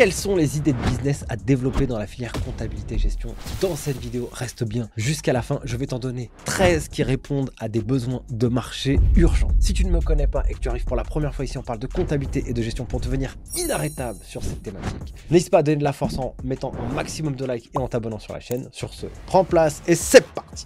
quelles sont les idées de business à développer dans la filière comptabilité et gestion. Dans cette vidéo, reste bien jusqu'à la fin, je vais t'en donner 13 qui répondent à des besoins de marché urgents. Si tu ne me connais pas et que tu arrives pour la première fois ici, on parle de comptabilité et de gestion pour devenir inarrêtable sur cette thématique. N'hésite pas à donner de la force en mettant un maximum de likes et en t'abonnant sur la chaîne. Sur ce, prends place et c'est parti.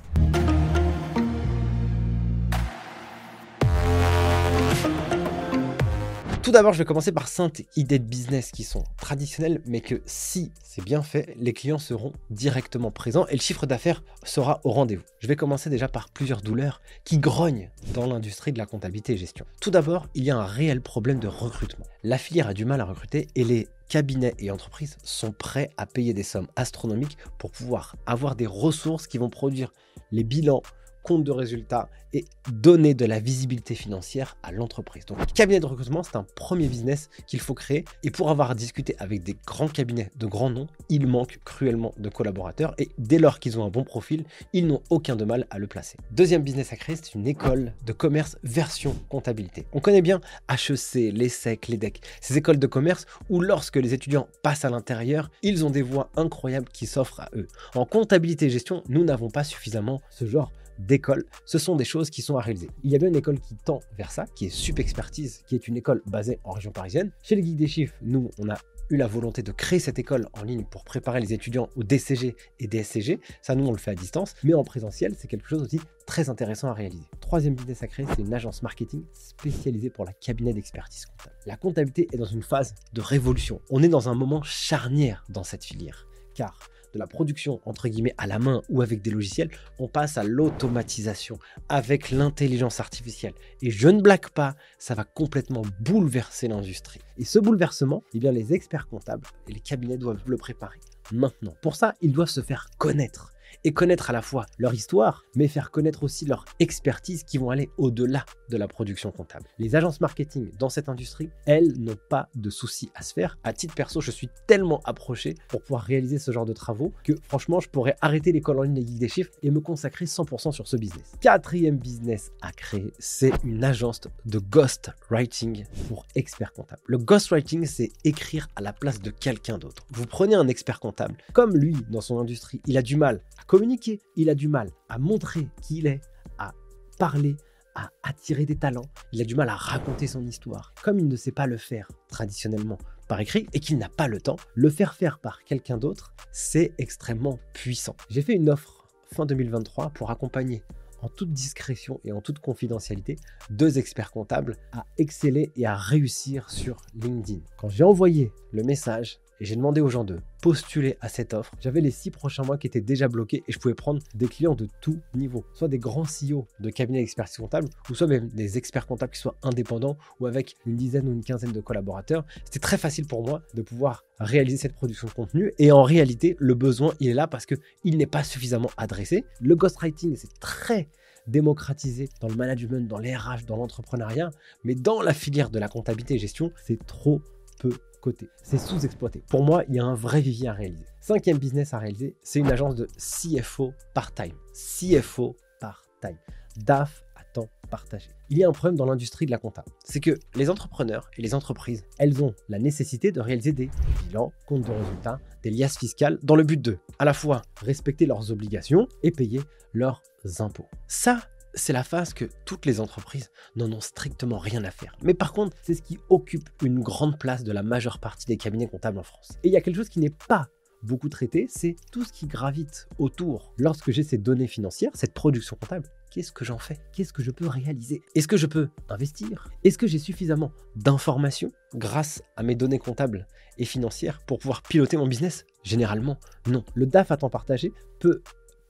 Tout d'abord, je vais commencer par 5 idées de business qui sont traditionnelles, mais que si c'est bien fait, les clients seront directement présents et le chiffre d'affaires sera au rendez-vous. Je vais commencer déjà par plusieurs douleurs qui grognent dans l'industrie de la comptabilité et gestion. Tout d'abord, il y a un réel problème de recrutement. La filière a du mal à recruter et les cabinets et entreprises sont prêts à payer des sommes astronomiques pour pouvoir avoir des ressources qui vont produire les bilans, compte de résultats et donner de la visibilité financière à l'entreprise. Donc, cabinet de recrutement, c'est un premier business qu'il faut créer. Et pour avoir discuté avec des grands cabinets de grands noms, il manque cruellement de collaborateurs. Et dès lors qu'ils ont un bon profil, ils n'ont aucun de mal à le placer. Deuxième business à créer, c'est une école de commerce version comptabilité. On connaît bien HEC, l'ESSEC, l'EDHEC, ces écoles de commerce où lorsque les étudiants passent à l'intérieur, ils ont des voies incroyables qui s'offrent à eux. En comptabilité et gestion, nous n'avons pas suffisamment ce genre d'écoles, ce sont des choses qui sont à réaliser. Il y a bien une école qui tend vers ça, qui est Sup Expertise, qui est une école basée en région parisienne. Chez les Geeks des Chiffres, nous, on a eu la volonté de créer cette école en ligne pour préparer les étudiants au DCG et DSCG. Ça, nous, on le fait à distance, mais en présentiel, c'est quelque chose aussi très intéressant à réaliser. Troisième business à créer, c'est une agence marketing spécialisée pour la cabinet d'expertise comptable. La comptabilité est dans une phase de révolution. On est dans un moment charnière dans cette filière, car de la production, entre guillemets, à la main ou avec des logiciels, on passe à l'automatisation avec l'intelligence artificielle. Et je ne blague pas, ça va complètement bouleverser l'industrie. Et ce bouleversement, eh bien, les experts comptables et les cabinets doivent le préparer maintenant. Pour ça, ils doivent se faire connaître. Et connaître à la fois leur histoire, mais faire connaître aussi leur expertise qui vont aller au-delà de la production comptable. Les agences marketing dans cette industrie, elles n'ont pas de soucis à se faire. À titre perso, je suis tellement approché pour pouvoir réaliser ce genre de travaux que franchement, je pourrais arrêter l'école en ligne des Geeks des Chiffres et me consacrer 100% sur ce business. Quatrième business à créer, c'est une agence de ghostwriting pour experts comptables. Le ghostwriting, c'est écrire à la place de quelqu'un d'autre. Vous prenez un expert comptable, comme lui, dans son industrie, il a du mal à communiquer, il a du mal à montrer qui il est, à parler, à attirer des talents, il a du mal à raconter son histoire. Comme il ne sait pas le faire traditionnellement par écrit et qu'il n'a pas le temps, le faire faire par quelqu'un d'autre, c'est extrêmement puissant. J'ai fait une offre fin 2023 pour accompagner en toute discrétion et en toute confidentialité, 2 experts comptables à exceller et à réussir sur LinkedIn. Quand j'ai envoyé le message et j'ai demandé aux gens de postuler à cette offre, j'avais les 6 prochains mois qui étaient déjà bloqués et je pouvais prendre des clients de tout niveau, soit des grands CEO de cabinets d'expertise comptable ou soit même des experts comptables qui soient indépendants ou avec une dizaine ou une quinzaine de collaborateurs. C'était très facile pour moi de pouvoir réaliser cette production de contenu et en réalité, le besoin, il est là parce qu'il n'est pas suffisamment adressé. Le ghostwriting, c'est très démocratisé dans le management, dans les RH, dans l'entrepreneuriat, mais dans la filière de la comptabilité et gestion, c'est trop peu côté. C'est sous-exploité. Pour moi, il y a un vrai vivier à réaliser. 5e business à réaliser, c'est une agence de CFO part-time. CFO part-time. DAF à temps partagé. Il y a un problème dans l'industrie de la compta. C'est que les entrepreneurs et les entreprises, elles ont la nécessité de réaliser des bilans, comptes de résultats, des liasses fiscales dans le but de, à la fois, respecter leurs obligations et payer leurs impôts. Ça, c'est la phase que toutes les entreprises n'en ont strictement rien à faire. Mais par contre, c'est ce qui occupe une grande place de la majeure partie des cabinets comptables en France. Et il y a quelque chose qui n'est pas beaucoup traité, c'est tout ce qui gravite autour. Lorsque j'ai ces données financières, cette production comptable, qu'est-ce que j'en fais? Qu'est-ce que je peux réaliser? Est-ce que je peux investir? Est-ce que j'ai suffisamment d'informations grâce à mes données comptables et financières pour pouvoir piloter mon business? Généralement, non. Le DAF à temps partagé peut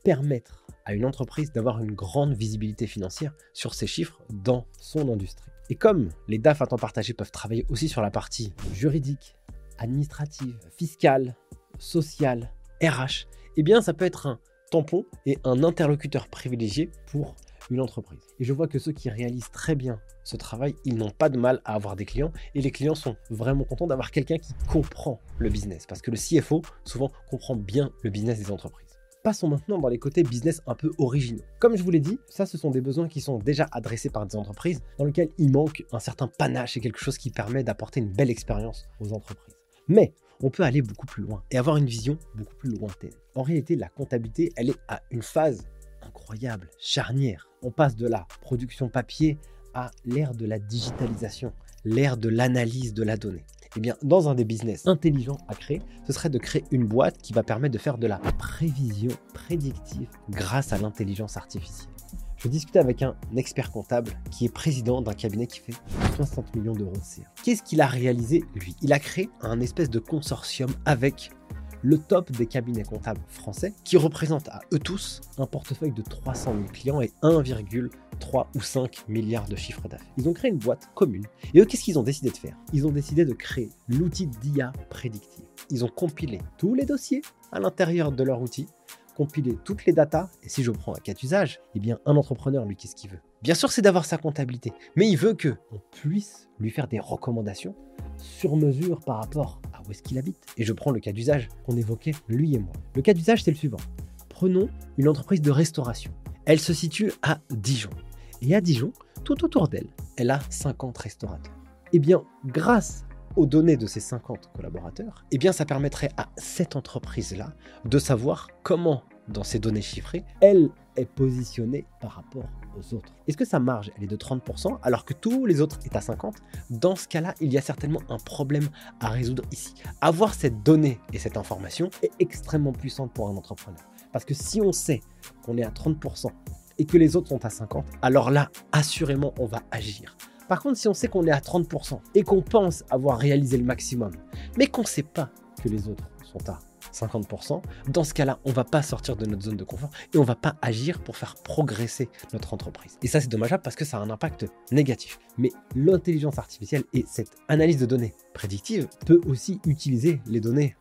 permettre à une entreprise d'avoir une grande visibilité financière sur ses chiffres dans son industrie. Et comme les DAF à temps partagé peuvent travailler aussi sur la partie juridique, administrative, fiscale, sociale, RH, eh bien ça peut être un tampon et un interlocuteur privilégié pour une entreprise. Et je vois que ceux qui réalisent très bien ce travail, ils n'ont pas de mal à avoir des clients et les clients sont vraiment contents d'avoir quelqu'un qui comprend le business parce que le CFO souvent comprend bien le business des entreprises. Passons maintenant dans les côtés business un peu originaux. Comme je vous l'ai dit, ça, ce sont des besoins qui sont déjà adressés par des entreprises dans lesquelles il manque un certain panache et quelque chose qui permet d'apporter une belle expérience aux entreprises. Mais on peut aller beaucoup plus loin et avoir une vision beaucoup plus lointaine. En réalité, la comptabilité, elle est à une phase incroyable, charnière. On passe de la production papier à l'ère de la digitalisation, l'ère de l'analyse de la donnée. Eh bien, dans un des business intelligents à créer, ce serait de créer une boîte qui va permettre de faire de la prévision prédictive grâce à l'intelligence artificielle. Je discutais avec un expert comptable qui est président d'un cabinet qui fait 60 millions d'euros de CA. Qu'est-ce qu'il a réalisé, lui? Il a créé un espèce de consortium avec le top des cabinets comptables français qui représentent à eux tous un portefeuille de 300 000 clients et 1,3 ou 5 milliards de chiffres d'affaires. Ils ont créé une boîte commune. Et eux, qu'est-ce qu'ils ont décidé de faire? Ils ont décidé de créer l'outil d'IA prédictive. Ils ont compilé tous les dossiers à l'intérieur de leur outil, compiler toutes les datas, et si je prends un cas d'usage, eh bien un entrepreneur, lui, qu'est-ce qu'il veut? Bien sûr, c'est d'avoir sa comptabilité, mais il veut qu'on puisse lui faire des recommandations sur mesure par rapport à où est-ce qu'il habite. Et je prends le cas d'usage qu'on évoquait, lui et moi. Le cas d'usage, c'est le suivant. Prenons une entreprise de restauration. Elle se situe à Dijon. Et à Dijon, tout autour d'elle, elle a 50 restaurateurs. Eh bien, grâce aux données de ces 50 collaborateurs, eh bien, ça permettrait à cette entreprise-là de savoir comment, dans ces données chiffrées, elle est positionnée par rapport aux autres. Est-ce que sa marge, elle est de 30% alors que tous les autres est à 50%? Dans ce cas-là, il y a certainement un problème à résoudre ici. Avoir cette donnée et cette information est extrêmement puissante pour un entrepreneur. Parce que si on sait qu'on est à 30% et que les autres sont à 50%, alors là, assurément, on va agir. Par contre, si on sait qu'on est à 30% et qu'on pense avoir réalisé le maximum, mais qu'on ne sait pas que les autres sont à 50%, dans ce cas-là, on ne va pas sortir de notre zone de confort et on ne va pas agir pour faire progresser notre entreprise. Et ça, c'est dommageable parce que ça a un impact négatif. Mais l'intelligence artificielle et cette analyse de données prédictive peut aussi utiliser les données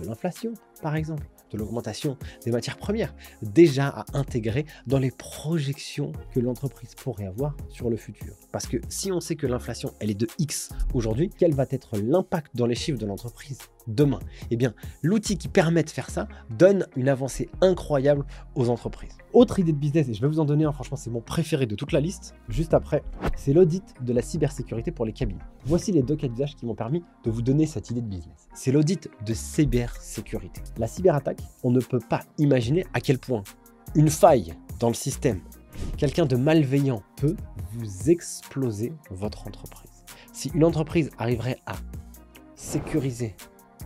de l'inflation, par exemple, de l'augmentation des matières premières, déjà à intégrer dans les projections que l'entreprise pourrait avoir sur le futur. Parce que si on sait que l'inflation, elle est de X aujourd'hui, quel va être l'impact dans les chiffres de l'entreprise demain? Eh bien, l'outil qui permet de faire ça donne une avancée incroyable aux entreprises. Autre idée de business, et je vais vous en donner un, franchement, c'est mon préféré de toute la liste, juste après, c'est l'audit de la cybersécurité pour les cabinets. Voici les deux cas d'usage qui m'ont permis de vous donner cette idée de business. C'est l'audit de cybersécurité. La cyberattaque, on ne peut pas imaginer à quel point une faille dans le système, quelqu'un de malveillant peut vous exploser votre entreprise. Si une entreprise arriverait à sécuriser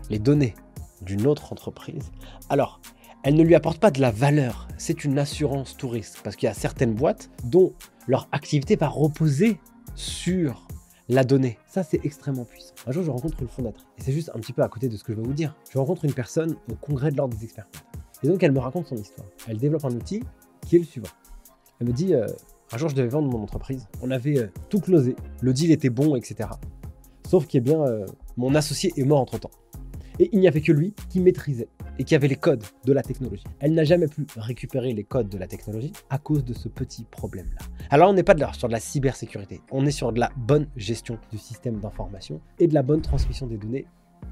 les données d'une autre entreprise, alors elle ne lui apporte pas de la valeur, c'est une assurance tout risque, parce qu'il y a certaines boîtes dont leur activité va reposer sur la donnée. Ça, c'est extrêmement puissant. Un jour, je rencontre une fondatrice, et c'est juste un petit peu à côté de ce que je vais vous dire. Je rencontre une personne au congrès de l'ordre des experts. Et donc, elle me raconte son histoire. Elle développe un outil qui est le suivant. Elle me dit, un jour, je devais vendre mon entreprise. On avait tout closé, le deal était bon, etc. Sauf qu'il y a bien, mon associé est mort entre-temps. Et il n'y avait que lui qui maîtrisait et qui avait les codes de la technologie. Elle n'a jamais pu récupérer les codes de la technologie à cause de ce petit problème-là. Alors, on n'est pas sur de la cybersécurité, on est sur de la bonne gestion du système d'information et de la bonne transmission des données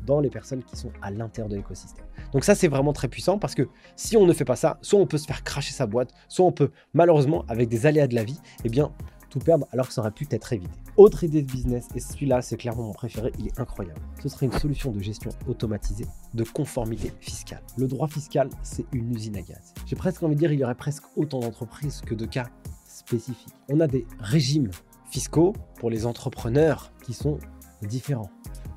dans les personnes qui sont à l'intérieur de l'écosystème. Donc ça, c'est vraiment très puissant parce que si on ne fait pas ça, soit on peut se faire cracher sa boîte, soit on peut, malheureusement, avec des aléas de la vie, eh bien, tout perdre alors que ça aurait pu être évité. Autre idée de business, et celui-là, c'est clairement mon préféré, il est incroyable. Ce serait une solution de gestion automatisée de conformité fiscale. Le droit fiscal, c'est une usine à gaz. J'ai presque envie de dire, il y aurait presque autant d'entreprises que de cas spécifiques. On a des régimes fiscaux pour les entrepreneurs qui sont différents.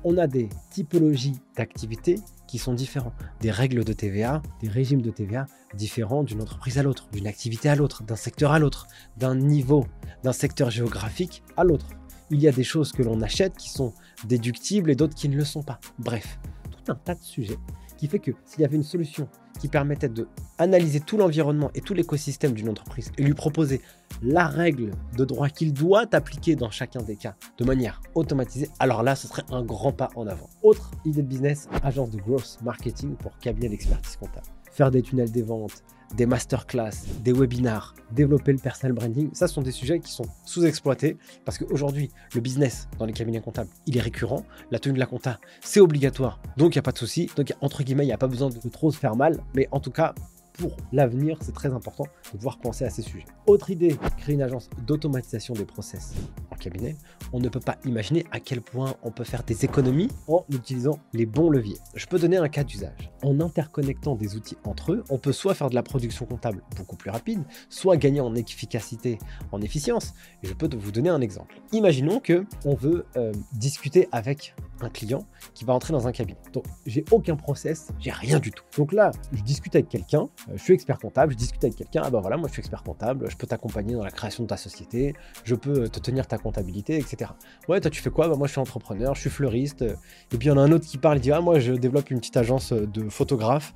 On a des typologies d'activités qui sont différents, des règles de TVA, des régimes de TVA différents d'une entreprise à l'autre, d'une activité à l'autre, d'un secteur à l'autre, d'un niveau, d'un secteur géographique à l'autre. Il y a des choses que l'on achète qui sont déductibles et d'autres qui ne le sont pas. Bref, tout un tas de sujets qui fait que s'il y avait une solution qui permettait d'analyser tout l'environnement et tout l'écosystème d'une entreprise et lui proposer la règle de droit qu'il doit appliquer dans chacun des cas de manière automatisée, alors là, ce serait un grand pas en avant. Autre idée de business, agence de growth marketing pour cabinet d'expertise comptable. Faire des tunnels des ventes, des masterclass, des webinars, développer le personal branding, ça sont des sujets qui sont sous-exploités parce qu'aujourd'hui, le business dans les cabinets comptables, il est récurrent. La tenue de la compta, c'est obligatoire, donc il n'y a pas de souci. Donc, entre guillemets, il n'y a pas besoin de trop se faire mal, mais en tout cas, pour l'avenir, c'est très important de pouvoir penser à ces sujets. Autre idée, créer une agence d'automatisation des process en cabinet. on ne peut pas imaginer à quel point on peut faire des économies en utilisant les bons leviers. Je peux donner un cas d'usage. En interconnectant des outils entre eux, on peut soit faire de la production comptable beaucoup plus rapide, soit gagner en efficacité, en efficience. Et je peux vous donner un exemple. Imaginons que on veut discuter avec un client qui va entrer dans un cabinet. Donc, j'ai aucun process, j'ai rien du tout. Donc là, je discute avec quelqu'un, je suis expert comptable, je discute avec quelqu'un, ah ben voilà, moi je suis expert comptable, je peux t'accompagner dans la création de ta société, je peux te tenir ta comptabilité, etc. Ouais, toi tu fais quoi? Bah moi je suis entrepreneur, je suis fleuriste. Et puis il y en a un autre qui parle, il dit, ah moi je développe une petite agence de photographes,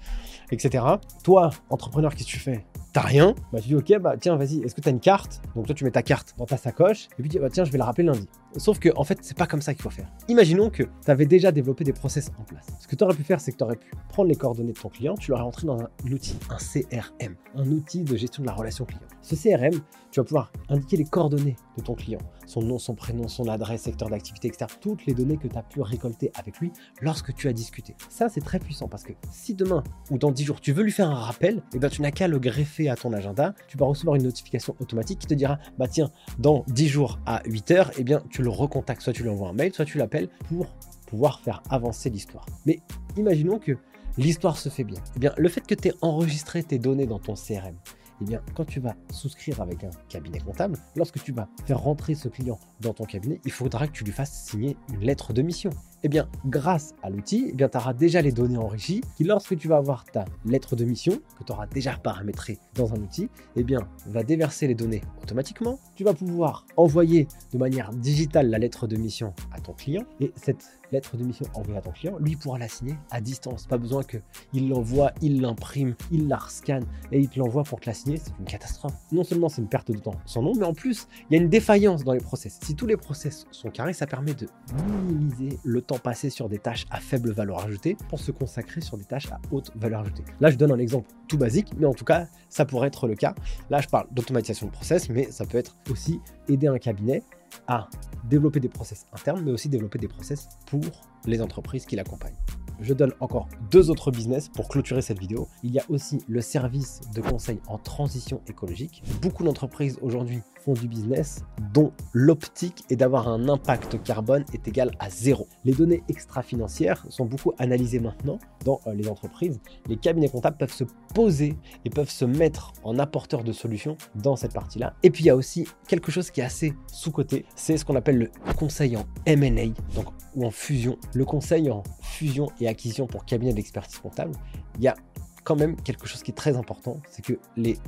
etc. Toi, entrepreneur, qu'est-ce que tu fais? T'as rien? Bah tu dis, ok, bah tiens, vas-y, est-ce que t'as une carte? Donc toi tu mets ta carte dans ta sacoche, et puis tu dis, bah tiens, je vais la rappeler lundi. Sauf que en fait, c'est pas comme ça qu'il faut faire. Imaginons que tu avais déjà développé des process en place. Ce que tu aurais pu faire, c'est que tu aurais pu prendre les coordonnées de ton client, tu l'aurais rentré dans un outil, un CRM, un outil de gestion de la relation client. Ce CRM, tu vas pouvoir indiquer les coordonnées de ton client, son nom, son prénom, son adresse, secteur d'activité, etc. Toutes les données que tu as pu récolter avec lui lorsque tu as discuté. Ça, c'est très puissant parce que si demain ou dans 10 jours, tu veux lui faire un rappel, eh ben, tu n'as qu'à le greffer à ton agenda. Tu vas recevoir une notification automatique qui te dira, bah tiens, dans 10 jours à 8 heures, eh bien, tu le recontactes, soit tu lui envoies un mail, soit tu l'appelles pour pouvoir faire avancer l'histoire. Mais imaginons que l'histoire se fait bien. Eh bien, le fait que tu aies enregistré tes données dans ton CRM, eh bien, quand tu vas souscrire avec un cabinet comptable, lorsque tu vas faire rentrer ce client dans ton cabinet, il faudra que tu lui fasses signer une lettre de mission. Eh bien, grâce à l'outil, eh bien, tu auras déjà les données enrichies qui, lorsque tu vas avoir ta lettre de mission, que tu auras déjà paramétrée dans un outil, eh bien, va déverser les données automatiquement. Tu vas pouvoir envoyer de manière digitale la lettre de mission à ton client et cette lettre de mission envoyée à ton client, lui pourra la signer à distance. Pas besoin qu'il l'envoie, il l'imprime, il la rescanne et il te l'envoie pour te la signer. C'est une catastrophe. Non seulement c'est une perte de temps sans nom, mais en plus, il y a une défaillance dans les process. Si tous les process sont carrés, ça permet de minimiser le temps passé sur des tâches à faible valeur ajoutée pour se consacrer sur des tâches à haute valeur ajoutée. Là, je donne un exemple tout basique, mais en tout cas, ça pourrait être le cas. Là, je parle d'automatisation de process, mais ça peut être aussi aider un cabinet à développer des process internes, mais aussi développer des process pour les entreprises qui l'accompagnent. Je donne encore deux autres business pour clôturer cette vidéo. Il y a aussi le service de conseil en transition écologique. Beaucoup d'entreprises aujourd'hui font du business dont l'optique est d'avoir un impact carbone est égal à 0. Les données extra-financières sont beaucoup analysées maintenant dans les entreprises. Les cabinets comptables peuvent se poser et peuvent se mettre en apporteur de solutions dans cette partie-là. Et puis, il y a aussi quelque chose qui est assez sous-coté. C'est ce qu'on appelle le conseil en M&A, donc ou en fusion. Le conseil en fusion et acquisition pour cabinet d'expertise comptable, il y a quand même quelque chose qui est très important, c'est que les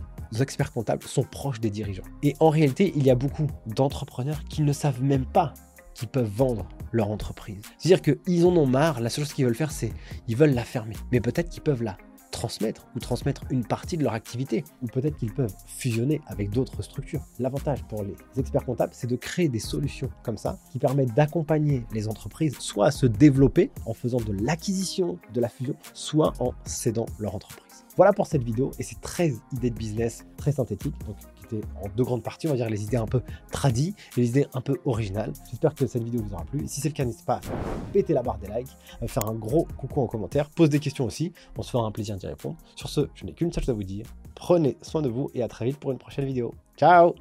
experts comptables sont proches des dirigeants. Et en réalité, il y a beaucoup d'entrepreneurs qui ne savent même pas qu'ils peuvent vendre leur entreprise. C'est-à-dire qu'ils en ont marre, la seule chose qu'ils veulent faire, c'est ils veulent la fermer. Mais peut-être qu'ils peuvent la transmettre ou transmettre une partie de leur activité, ou peut-être qu'ils peuvent fusionner avec d'autres structures. L'avantage pour les experts comptables, c'est de créer des solutions comme ça qui permettent d'accompagner les entreprises soit à se développer en faisant de l'acquisition, de la fusion, soit en cédant leur entreprise. Voilà pour cette vidéo et ces 13 idées de business très synthétiques, donc qui étaient en deux grandes parties, on va dire les idées un peu tradies et les idées un peu originales. J'espère que cette vidéo vous aura plu. Et si c'est le cas, n'hésitez pas à péter la barre des likes, à faire un gros coucou en commentaire, pose des questions aussi, on se fera un plaisir d'y répondre. Sur ce, je n'ai qu'une seule chose à vous dire, prenez soin de vous et à très vite pour une prochaine vidéo. Ciao!